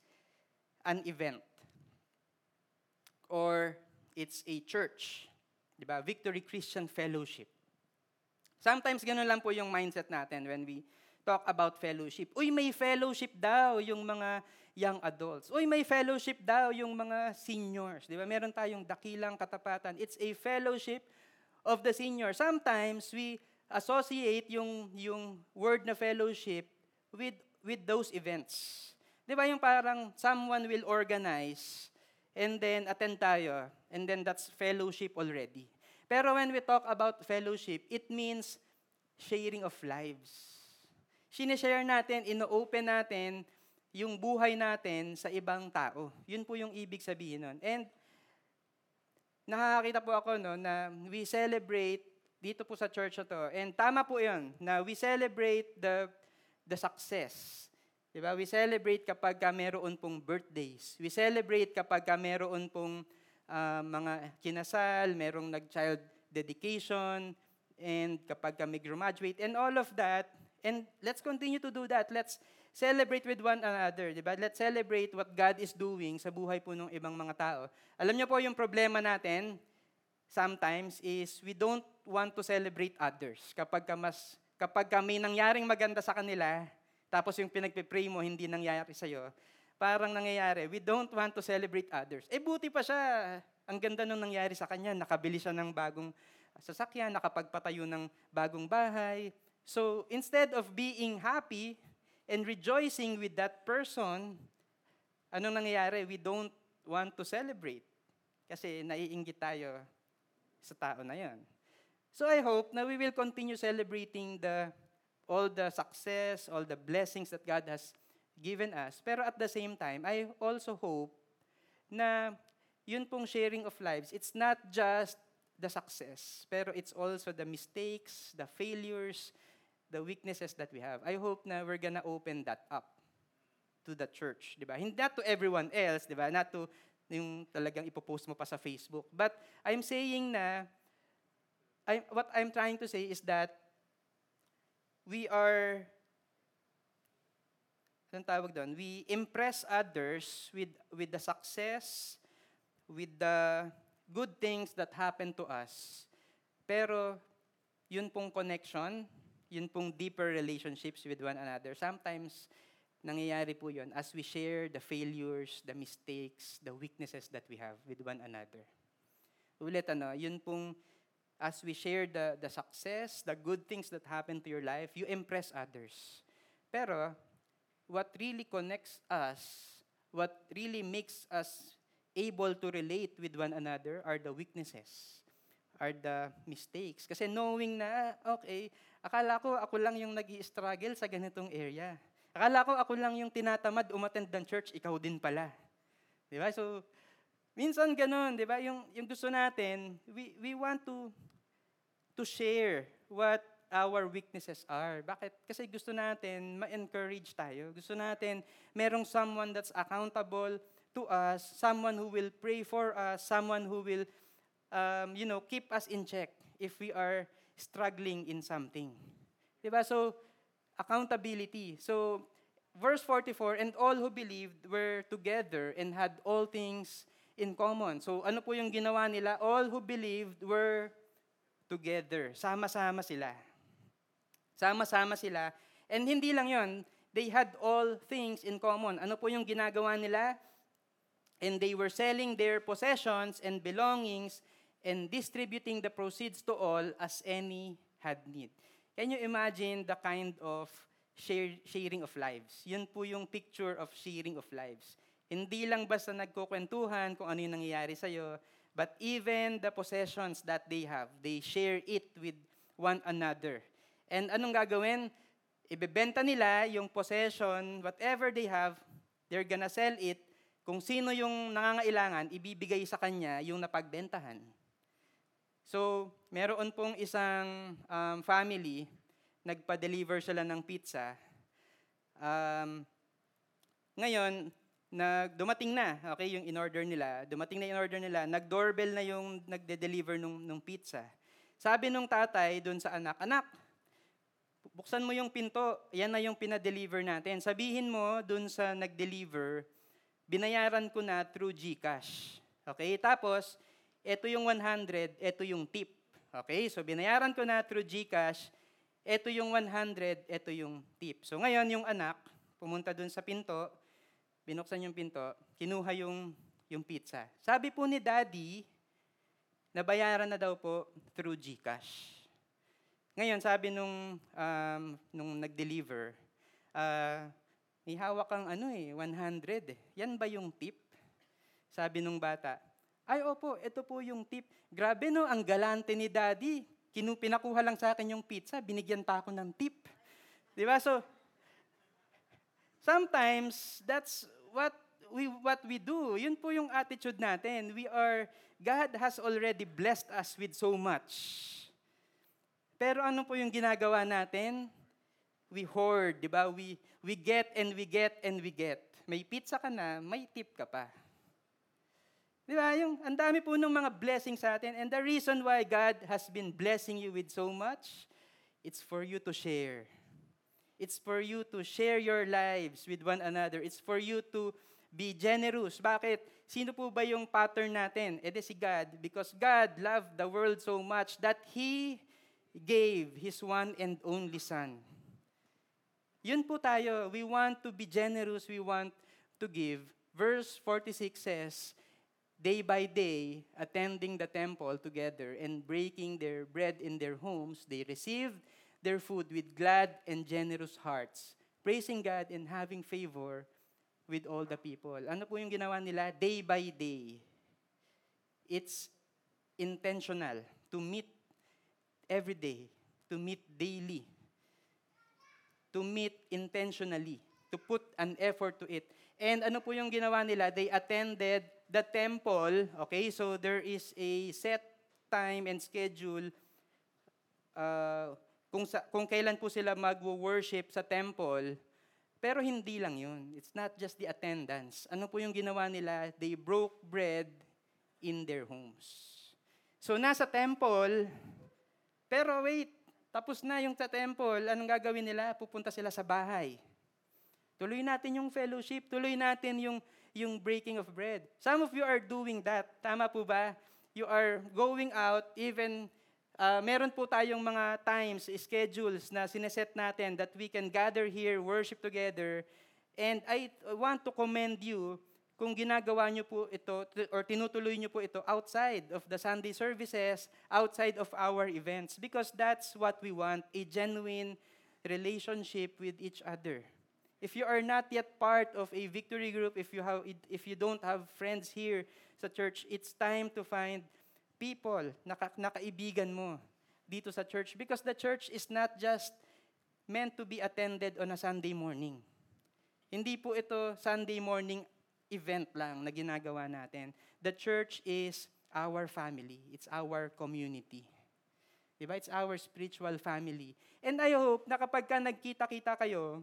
an event or it's a church. Diba? Victory Christian Fellowship. Sometimes ganun lang po yung mindset natin when we talk about fellowship. Uy, may fellowship daw yung mga young adults. Uy, may fellowship daw yung mga seniors. Diba? Meron tayong dakilang katapatan. It's a fellowship of the seniors. Sometimes we associate yung word na fellowship with those events. Diba yung parang someone will organize and then attend tayo and then that's fellowship already. Pero when we talk about fellowship, it means sharing of lives. Sinishare natin, ino-open natin yung buhay natin sa ibang tao. Yun po yung ibig sabihin nun. And nakakita po ako no, na we celebrate dito po sa church na to. And tama po yun, na we celebrate the success. Diba? We celebrate kapag meron pong birthdays. We celebrate kapag meron pong mga kinasal, merong nag-child dedication, and kapag kami graduate, and all of that. And let's continue to do that. Let's celebrate with one another, diba? Let's celebrate what God is doing sa buhay po ng ibang mga tao. Alam niyo po yung problema natin, sometimes, is we don't want to celebrate others. Kapag may nangyaring maganda sa kanila, tapos yung pinagpe-pray mo, hindi nangyayari sa'yo, parang nangyayari, we don't want to celebrate others. Eh, buti pa siya. Ang ganda nung nangyari sa kanya. Nakabili siya ng bagong sasakyan, nakapagpatayo ng bagong bahay. So, instead of being happy and rejoicing with that person, anong nangyayari? We don't want to celebrate. Kasi naiinggit tayo sa tao na yan. So, I hope na we will continue celebrating all the success, all the blessings that God has given us. Pero at the same time, I also hope na yun pong sharing of lives, it's not just the success, pero it's also the mistakes, the failures, the weaknesses that we have. I hope na we're gonna open that up to the church, di ba? Not to everyone else, di ba? Not to yung talagang ipopost mo pa sa Facebook. But I'm saying na, what I'm trying to say is that we are, anong tawag doon? We impress others with the success, with the good things that happen to us. Pero yun pong connection, yun pong deeper relationships with one another. Sometimes nangyayari po yun as we share the failures, the mistakes, the weaknesses that we have with one another. Ulit yun pong as we share the success, the good things that happen to your life, you impress others. Pero what really connects us, what really makes us able to relate with one another are the weaknesses, are the mistakes. Kasi knowing na, okay, akala ko ako lang yung nag-i-struggle sa ganitong area. Akala ko ako lang yung tinatamad umattend ng church, ikaw din pala. Diba? So, minsan ganun, diba? Yung gusto natin, we want to share what our weaknesses are. Bakit? Kasi gusto natin ma-encourage tayo. Gusto natin merong someone that's accountable to us, someone who will pray for us, someone who will keep us in check if we are struggling in something. Diba? So, accountability. So, verse 44, and all who believed were together and had all things in common. So, ano po yung ginawa nila? All who believed were together. Sama-sama sila. Sama-sama sila. And hindi lang yon, they had all things in common. Ano po yung ginagawa nila? And they were selling their possessions and belongings and distributing the proceeds to all as any had need. Can you imagine the kind of sharing of lives? Yun po yung picture of sharing of lives. Hindi lang basta nagkukwentuhan kung ano yung nangyayari sa'yo, But even the possessions that they have, they share it with one another. And anong gagawin? Ibebenta nila yung possession, whatever they have, they're gonna sell it. Kung sino yung nangangailangan, ibibigay sa kanya yung napagbentahan. So, meron pong isang family, nagpa-deliver sila ng pizza. Ngayon, dumating na, okay, yung in-order nila. Dumating na in-order nila, nag-doorbell na yung nagde-deliver nung pizza. Sabi nung tatay dun sa anak, "Anak, buksan mo yung pinto, yan na yung pina-deliver natin. Sabihin mo dun sa nag-deliver, binayaran ko na through GCash." Okay, tapos, ito yung 100, ito yung tip. Okay, so binayaran ko na through GCash, ito yung 100, ito yung tip. So ngayon yung anak, pumunta dun sa pinto, binuksan yung pinto, kinuha yung pizza. Sabi po ni Daddy, nabayaran na daw po through GCash. Ngayon, sabi nung nag-deliver, may hawak kang 100. Yan ba yung tip? Sabi nung bata, "Ay, opo, ito po yung tip." Grabe no, ang galante ni Daddy. Pinakuha lang sa akin yung pizza, binigyan pa ako ng tip. Di ba? So, sometimes, that's what we do. Yun po yung attitude natin. God has already blessed us with so much. Pero ano po yung ginagawa natin? We hoard, di ba? We get and we get and we get. May pizza ka na, may tip ka pa. Di ba? Ang dami po ng mga blessings sa atin. And the reason why God has been blessing you with so much, it's for you to share. It's for you to share your lives with one another. It's for you to be generous. Bakit? Sino po ba yung pattern natin? Ede si God. Because God loved the world so much that He gave His one and only Son. Yun po tayo. We want to be generous. We want to give. Verse 46 says, "Day by day, attending the temple together and breaking their bread in their homes, they received their food with glad and generous hearts, praising God and having favor with all the people." Ano po yung ginawa nila? Day by day. It's intentional to meet every day, to meet daily, to meet intentionally, to put an effort to it. And ano po yung ginawa nila? They attended the temple. Okay, so there is a set time and schedule kung kailan po sila mag-worship sa temple, pero hindi lang yun. It's not just the attendance. Ano po yung ginawa nila? They broke bread in their homes. So nasa temple, pero wait, tapos na yung sa temple, anong gagawin nila? Pupunta sila sa bahay. Tuloy natin yung fellowship, tuloy natin yung breaking of bread. Some of you are doing that. Tama po ba? You are going out, even meron po tayong mga times, schedules na sineset natin that we can gather here, worship together. And I want to commend you kung ginagawa nyo po ito or tinutuloy nyo po ito outside of the Sunday services, outside of our events. Because that's what we want, a genuine relationship with each other. If you are not yet part of a victory group, if you don't have friends here sa church, it's time to find people, nakaibigan mo dito sa church. Because the church is not just meant to be attended on a Sunday morning. Hindi po ito Sunday morning event lang na ginagawa natin. The church is our family. It's our community. Diba? It's our spiritual family. And I hope na kapag ka nagkita-kita kayo,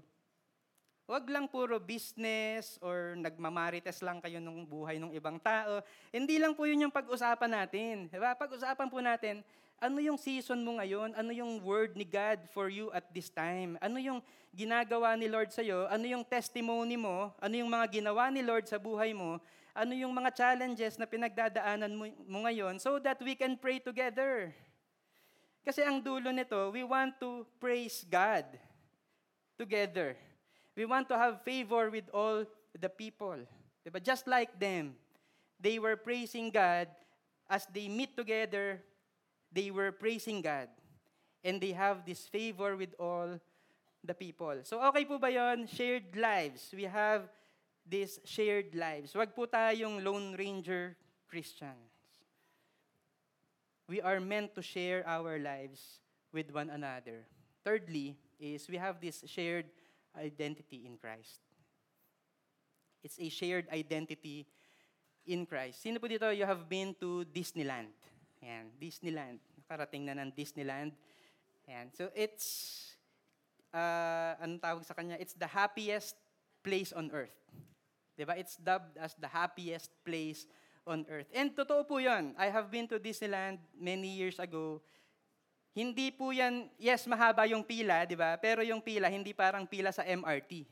wag lang puro business or nagmamarites lang kayo ng buhay ng ibang tao. Hindi lang po yun yung pag-usapan natin. Diba? Pag-usapan po natin, ano yung season mo ngayon? Ano yung word ni God for you at this time? Ano yung ginagawa ni Lord sa'yo? Ano yung testimony mo? Ano yung mga ginawa ni Lord sa buhay mo? Ano yung mga challenges na pinagdadaanan mo ngayon so that we can pray together? Kasi ang dulo nito, we want to praise God together. We want to have favor with all the people. Diba? Just like them, they were praising God. As they meet together, they were praising God. And they have this favor with all the people. So okay po ba yun? Shared lives. We have these shared lives. Wag po tayong Lone Ranger Christians. we are meant to share our lives with one another. Thirdly, is we have this shared identity in Christ. It's a shared identity in Christ. Sino po dito, you have been to Disneyland? Ayan, Disneyland. Nakarating na ng Disneyland. Ayan. So it's, anong tawag sa kanya? It's the happiest place on earth. Diba? It's dubbed as the happiest place on earth. And totoo po yun. I have been to Disneyland many years ago. Hindi po yan, yes, mahaba yung pila, diba? Pero yung pila, hindi parang pila sa MRT.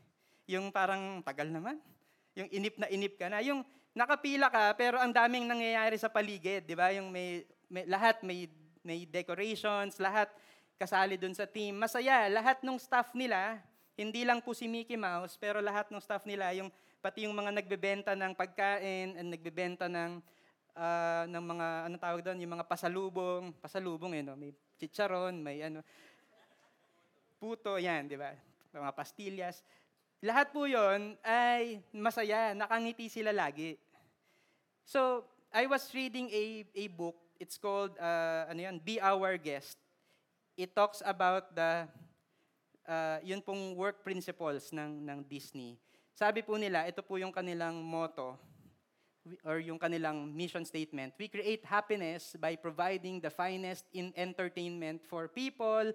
Yung parang tagal naman. Yung inip na inip ka na. Yung nakapila ka, pero ang daming nangyayari sa paligid, di ba? Yung lahat may decorations, lahat kasali dun sa team. Masaya, lahat ng staff nila, hindi lang po si Mickey Mouse, pero lahat ng staff nila, yung, pati yung mga nagbebenta ng pagkain, and nagbebenta ng mga, ano tawag doon, yung mga pasalubong. Pasalubong, yun, no? May chicharon, may ano, puto, yan, di ba? Mga pastillas. Lahat po yun ay masaya, nakangiti sila lagi. So, I was reading a book. It's called, Be Our Guest. It talks about the, yun pong work principles ng Disney. Sabi po nila, ito po yung kanilang motto or yung kanilang mission statement. We create happiness by providing the finest in entertainment for people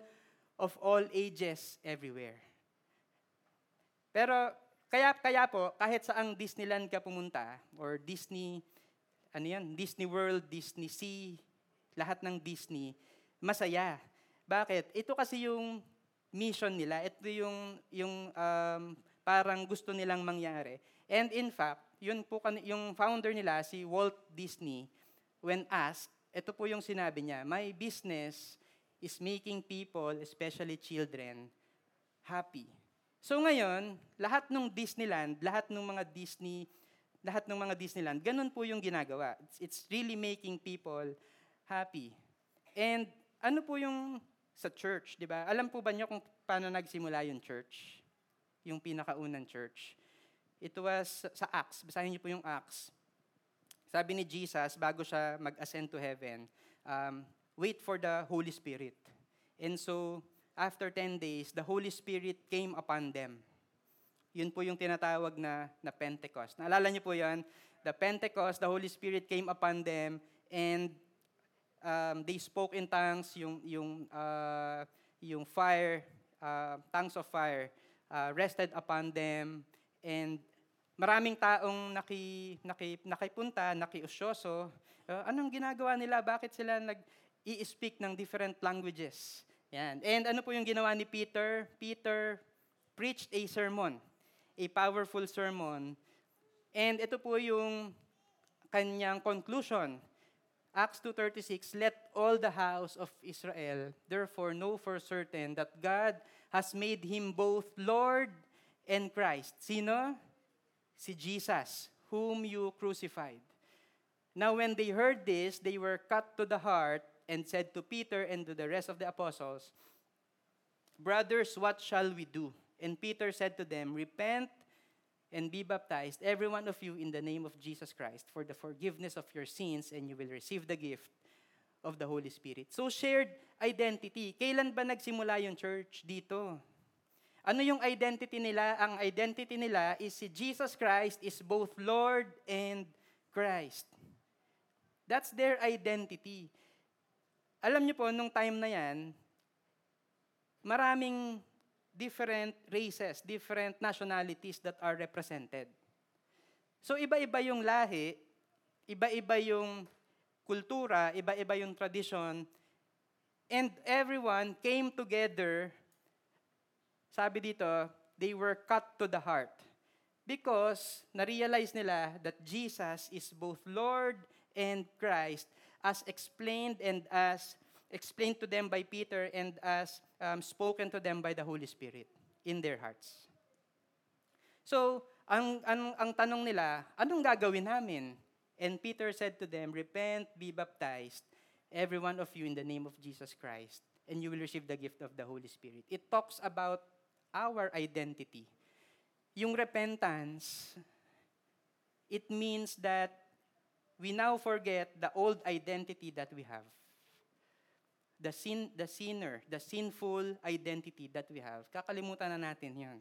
of all ages everywhere. Pero kaya po, kahit saang Disneyland ka pumunta, or Disney, Disney World, Disney Sea, lahat ng Disney, masaya. Bakit? Ito kasi yung mission nila. Ito yung parang gusto nilang mangyari. And in fact, yun po, yung founder nila, si Walt Disney, when asked, ito po yung sinabi niya, my business is making people, especially children, happy. So ngayon, lahat ng mga Disneyland, ganun po yung ginagawa. It's really making people happy. And ano po yung sa church, di ba? Alam po ba niyo kung paano nagsimula yung church? Yung pinakaunang church. It was sa Acts. Basahin niyo po yung Acts. Sabi ni Jesus, bago siya mag-ascend to heaven, wait for the Holy Spirit. And so, after 10 days, the Holy Spirit came upon them. Yun po yung tinatawag na Pentecost. Naalala niyo po yun? The Pentecost, the Holy Spirit came upon them, and they spoke in tongues, yung fire, tongues of fire, rested upon them. And maraming taong nakipunta, nakiusyoso. Anong ginagawa nila? Bakit sila nag-i-speak ng different languages? Yan. And ano po yung ginawa ni Peter? Peter preached a sermon, a powerful sermon. And ito po yung kanyang conclusion. Acts 2:36, let all the house of Israel therefore know for certain that God has made him both Lord and Christ. Sino? Si Jesus, whom you crucified. Now when they heard this, they were cut to the heart and said to Peter and to the rest of the apostles, brothers, what shall we do? And Peter said to them, repent and be baptized, every one of you, in the name of Jesus Christ, for the forgiveness of your sins, and you will receive the gift of the Holy Spirit. So, shared identity. Kailan ba nagsimula yung church dito? Ano yung identity nila? Ang identity nila is si Jesus Christ is both Lord and Christ. That's their identity. Alam niyo po, nung time na yan, maraming different races, different nationalities that are represented. So, iba-iba yung lahi, iba-iba yung kultura, iba-iba yung tradition, and everyone came together, sabi dito, they were cut to the heart. Because, na-realize nila that Jesus is both Lord and Christ, as explained to them by Peter and as spoken to them by the Holy Spirit in their hearts. So, ang tanong nila, anong gagawin namin? And Peter said to them, repent, be baptized, every one of you in the name of Jesus Christ, and you will receive the gift of the Holy Spirit. It talks about our identity. Yung repentance, it means that we now forget the old identity that we have. the sinful identity that we have, kakalimutan na natin yun.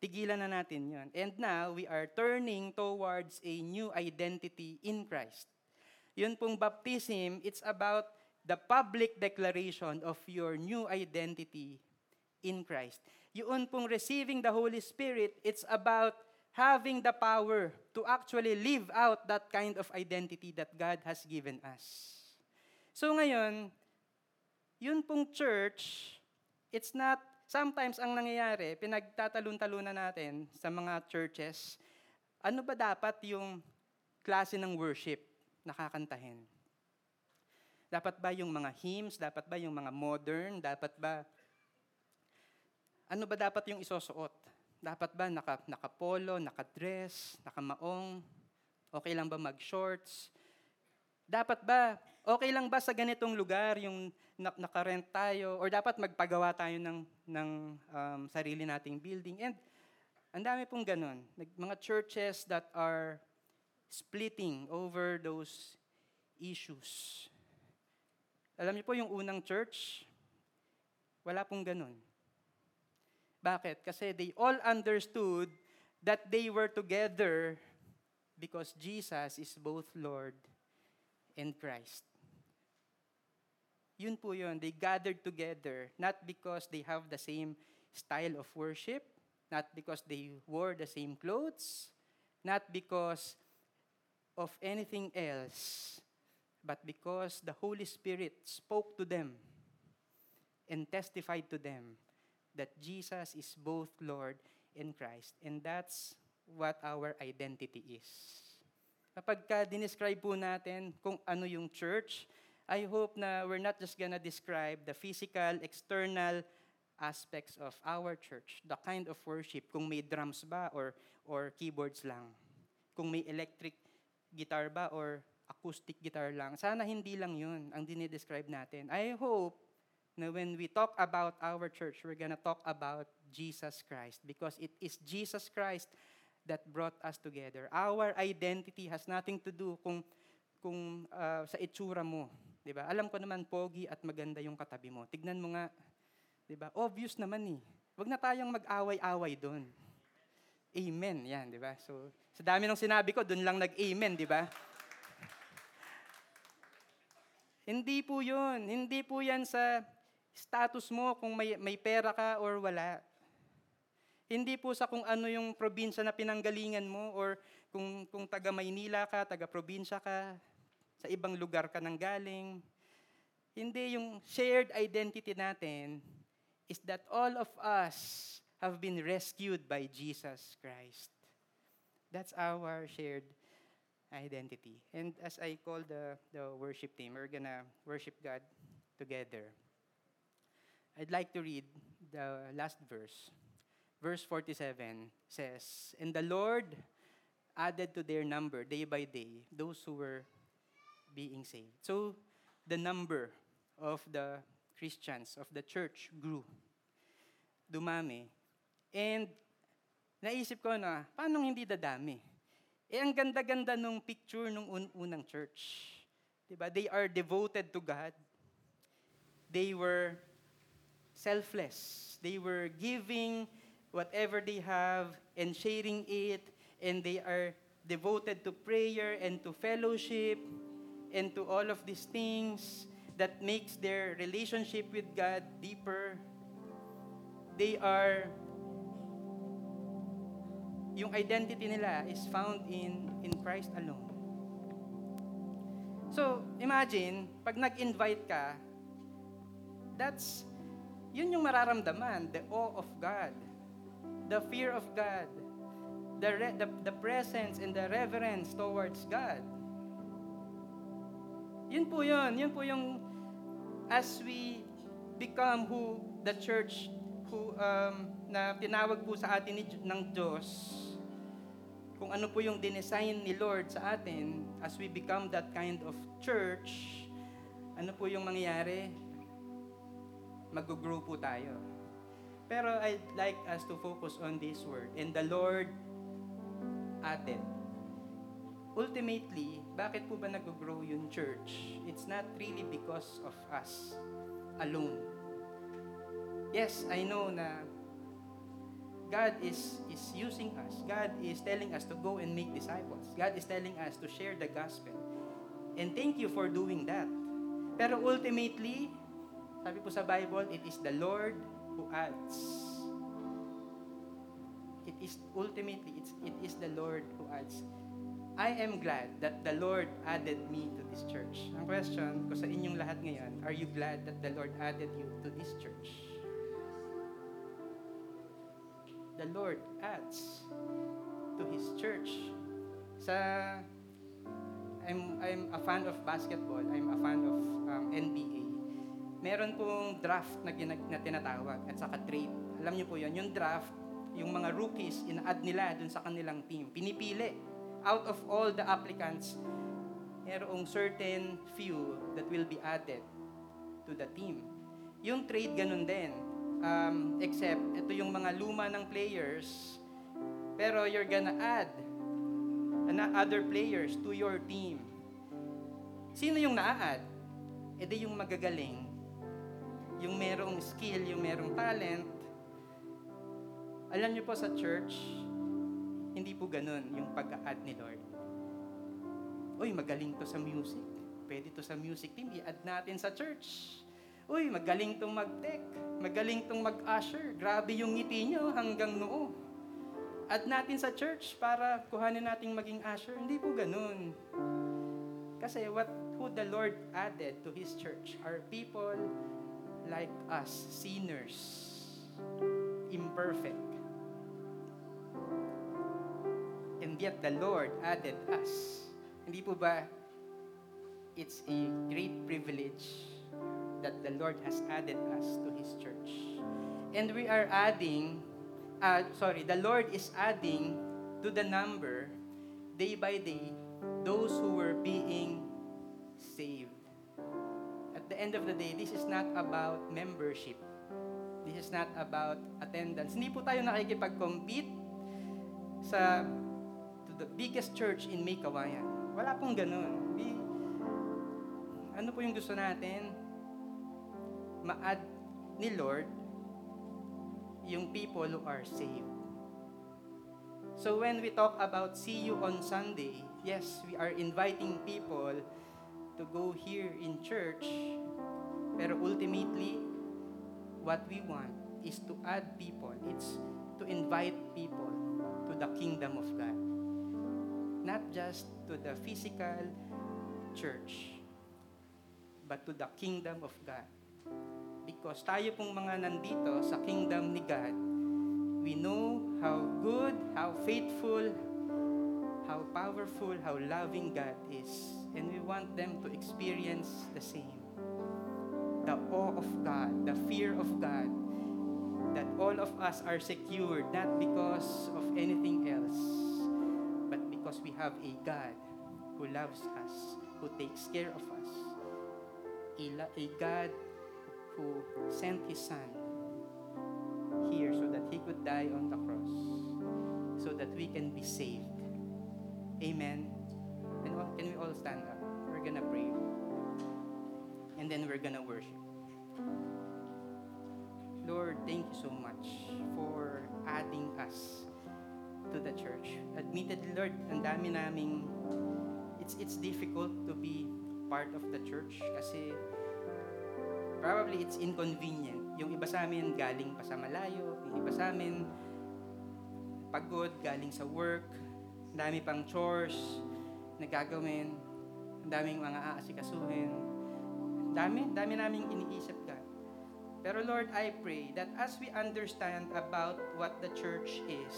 Tigilan na natin yun. And now, we are turning towards a new identity in Christ. Yun pong baptism, it's about the public declaration of your new identity in Christ. Yun pong receiving the Holy Spirit, it's about having the power to actually live out that kind of identity that God has given us. So ngayon, yun pong church, it's not, sometimes ang nangyayari, pinagtatalon-talunan natin sa mga churches, ano ba dapat yung klase ng worship na kakantahin? Dapat ba yung mga hymns? Dapat ba yung mga modern? Dapat ba, ano ba dapat yung isusuot? Dapat ba nakapolo, nakadress, nakamaong? Okay lang ba mag-shorts? Dapat ba, okay lang ba sa ganitong lugar yung nakarent tayo? Or dapat magpagawa tayo ng sarili nating building? And ang dami pong ganun. Mga churches that are splitting over those issues. Alam niyo po yung unang church, wala pong ganun. Bakit? Kasi they all understood that they were together because Jesus is both Lord and Christ. Yun po yun. They gathered together not because they have the same style of worship, not because they wore the same clothes, not because of anything else, but because the Holy Spirit spoke to them and testified to them that Jesus is both Lord and Christ. And that's what our identity is. Kapag dinescribe po natin kung ano yung church, I hope na we're not just gonna describe the physical, external aspects of our church, the kind of worship, kung may drums ba or keyboards lang, kung may electric guitar ba or acoustic guitar lang. Sana hindi lang yun ang dinidescribe natin. I hope na when we talk about our church, we're gonna talk about Jesus Christ because it is Jesus Christ that brought us together. Our identity has nothing to do kung sa itsura mo, 'di ba? Alam ko naman pogi at maganda yung katabi mo. Tignan mo nga, 'di ba? Obvious naman eh. Wag na tayong mag-away-away doon. Amen, 'yan, 'di ba? So, sa dami ng sinabi ko, doon lang nag-amen, 'di ba? Hindi po 'yun. Hindi po 'yan sa status mo kung may pera ka or wala. Hindi po sa kung ano yung probinsya na pinanggalingan mo or kung taga Maynila ka, taga probinsya ka, sa ibang lugar ka nang galing. Hindi, yung shared identity natin is that all of us have been rescued by Jesus Christ. That's our shared identity. And as I call the worship team, we're gonna worship God together. I'd like to read the last verse. Verse 47 says, "And the Lord added to their number day by day those who were being saved." So the number of the Christians, of the church grew. Dumami. And naisip ko na, paano hindi dadami? Ang ganda-ganda nung picture nung unang church. Diba? They are devoted to God. They were selfless. They were giving whatever they have, and sharing it, and they are devoted to prayer and to fellowship and to all of these things that makes their relationship with God deeper. They are, yung identity nila is found in Christ alone. So, imagine, pag nag-invite ka, that's, yun yung mararamdaman, the awe of God. The fear of God, the presence and the reverence towards God. Yun po yun. Yun po yung as we become who the church na tinawag po sa atin ng Diyos, kung ano po yung dinesign ni Lord sa atin, as we become that kind of church, ano po yung mangyayari? Mag-grow po tayo. Pero I'd like us to focus on this word. And the Lord added. ultimately, bakit po ba nag-grow yung church? It's not really because of us alone. Yes, I know na God is using us. God is telling us to go and make disciples. God is telling us to share the gospel. And thank you for doing that. Pero ultimately, sabi po sa Bible, it is the Lord who adds. It is ultimately, it is the Lord who adds. I am glad that the Lord added me to this church. Ang question ko sa inyong lahat ngayon, are you glad that the Lord added you to this church? The Lord adds to His church. I'm a fan of basketball. I'm a fan of NBA. Meron pong draft na tinatawag at saka trade. Alam niyo po yun, yung draft, yung mga rookies, ina-add nila dun sa kanilang team. Pinipili. Out of all the applicants, merong certain few that will be added to the team. Yung trade, ganun din. Except, ito yung mga luma ng players, pero you're gonna add other players to your team. Sino yung na-add? E di yung magagaling. Yung merong skill, yung merong talent. Alam niyo po sa church, hindi po ganun yung pag-a-add ni Lord. Uy, magaling to sa music. Pwede to sa music team, i-add natin sa church. Uy, magaling tong mag-tech. Magaling tong mag-usher. Grabe yung ngiti nyo hanggang noo. Add natin sa church para kuhanin natin maging usher. Hindi po ganun. Kasi who the Lord added to His church are people like us, sinners, imperfect. And yet the Lord added us. Hindi po ba it's a great privilege that the Lord has added us to His church? And we are adding, the Lord is adding to the number, day by day, those who were being saved. At the end of the day, this is not about membership. This is not about attendance. Hindi po tayo nakikipag-compete sa the biggest church in Maykawayan. Wala pong ganun. Ano po yung gusto natin? Ma-add ni Lord yung people who are saved. So when we talk about See You on Sunday, yes, we are inviting people to go here in church, pero ultimately, what we want is to add people. It's to invite people to the kingdom of God. Not just to the physical church, but to the kingdom of God. Because tayo pong mga nandito sa kingdom ni God, we know how good, how faithful, how powerful, how loving God is. And we want them to experience the same. The awe of God, the fear of God, that all of us are secured, not because of anything else, because we have a God who loves us, who takes care of us. A God who sent His Son here so that He could die on the cross, so that we can be saved. Amen. And can we all stand up? We're gonna pray. And then we're gonna worship. Lord, thank you so much for adding us to the church. Admittedly, Lord, ang dami naming, it's difficult to be part of the church kasi probably it's inconvenient. Yung iba sa amin galing pa sa malayo, yung iba sa amin pagod, galing sa work, ang dami pang chores na gagawin, ang daming mga aasikasuhin, dami naming iniisip ka. Pero Lord, I pray that as we understand about what the church is,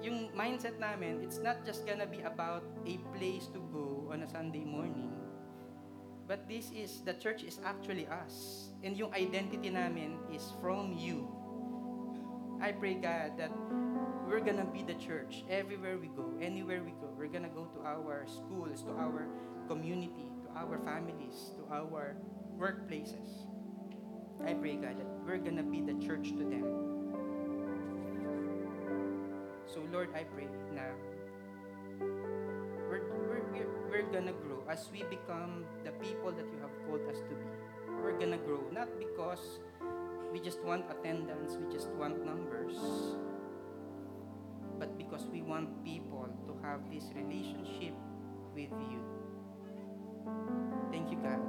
yung mindset namin, it's not just gonna be about a place to go on a Sunday morning. But the church is actually us. And yung identity namin is from you. I pray, God, that we're gonna be the church everywhere we go, anywhere we go. We're gonna go to our schools, to our community, to our families, to our workplaces. I pray, God, that we're gonna be the church to them. So Lord, I pray na we're gonna grow, as we become the people that you have called us to be, we're gonna grow. Not because we just want attendance, we just want numbers, but because we want people to have this relationship with you. Thank you, God.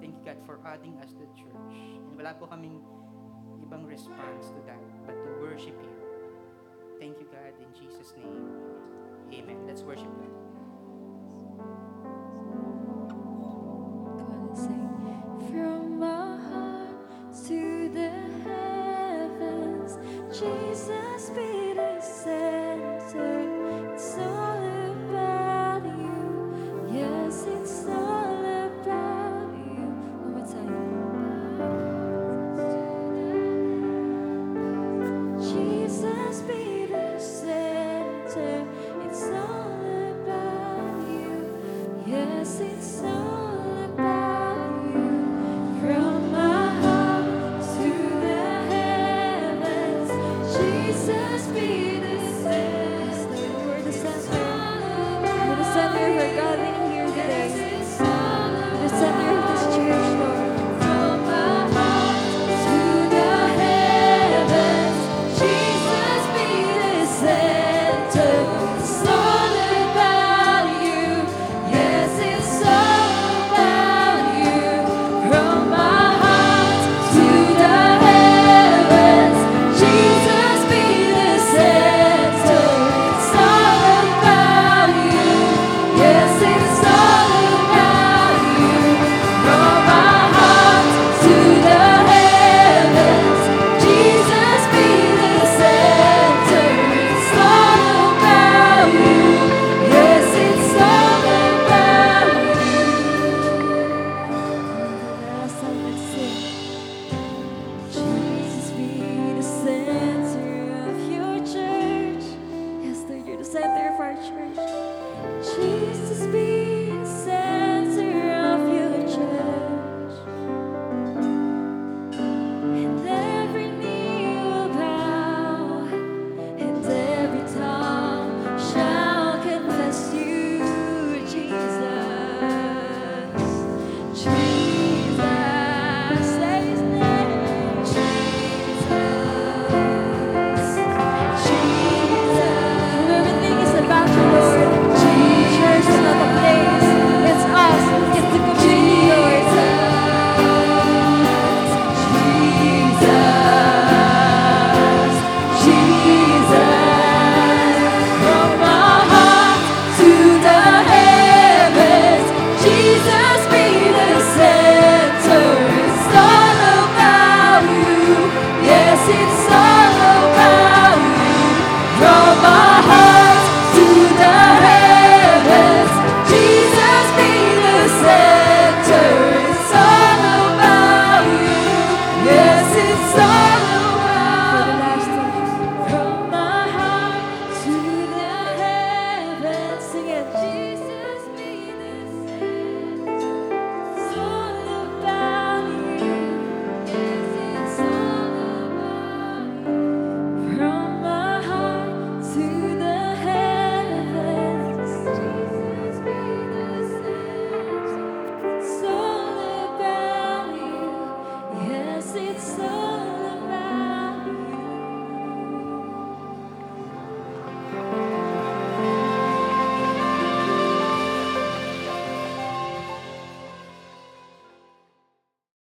Thank you, God, for adding us to the church. And wala po kaming ibang response to that, but to worship you. Thank you, God, in Jesus' name. Amen. Let's worship God. From my heart to the heavens, Jesus be the center. It's all about you. Yes, it's all about you. One more time. Jesus be the center. It's all about you. Yes, it's all. We're the center, we're God.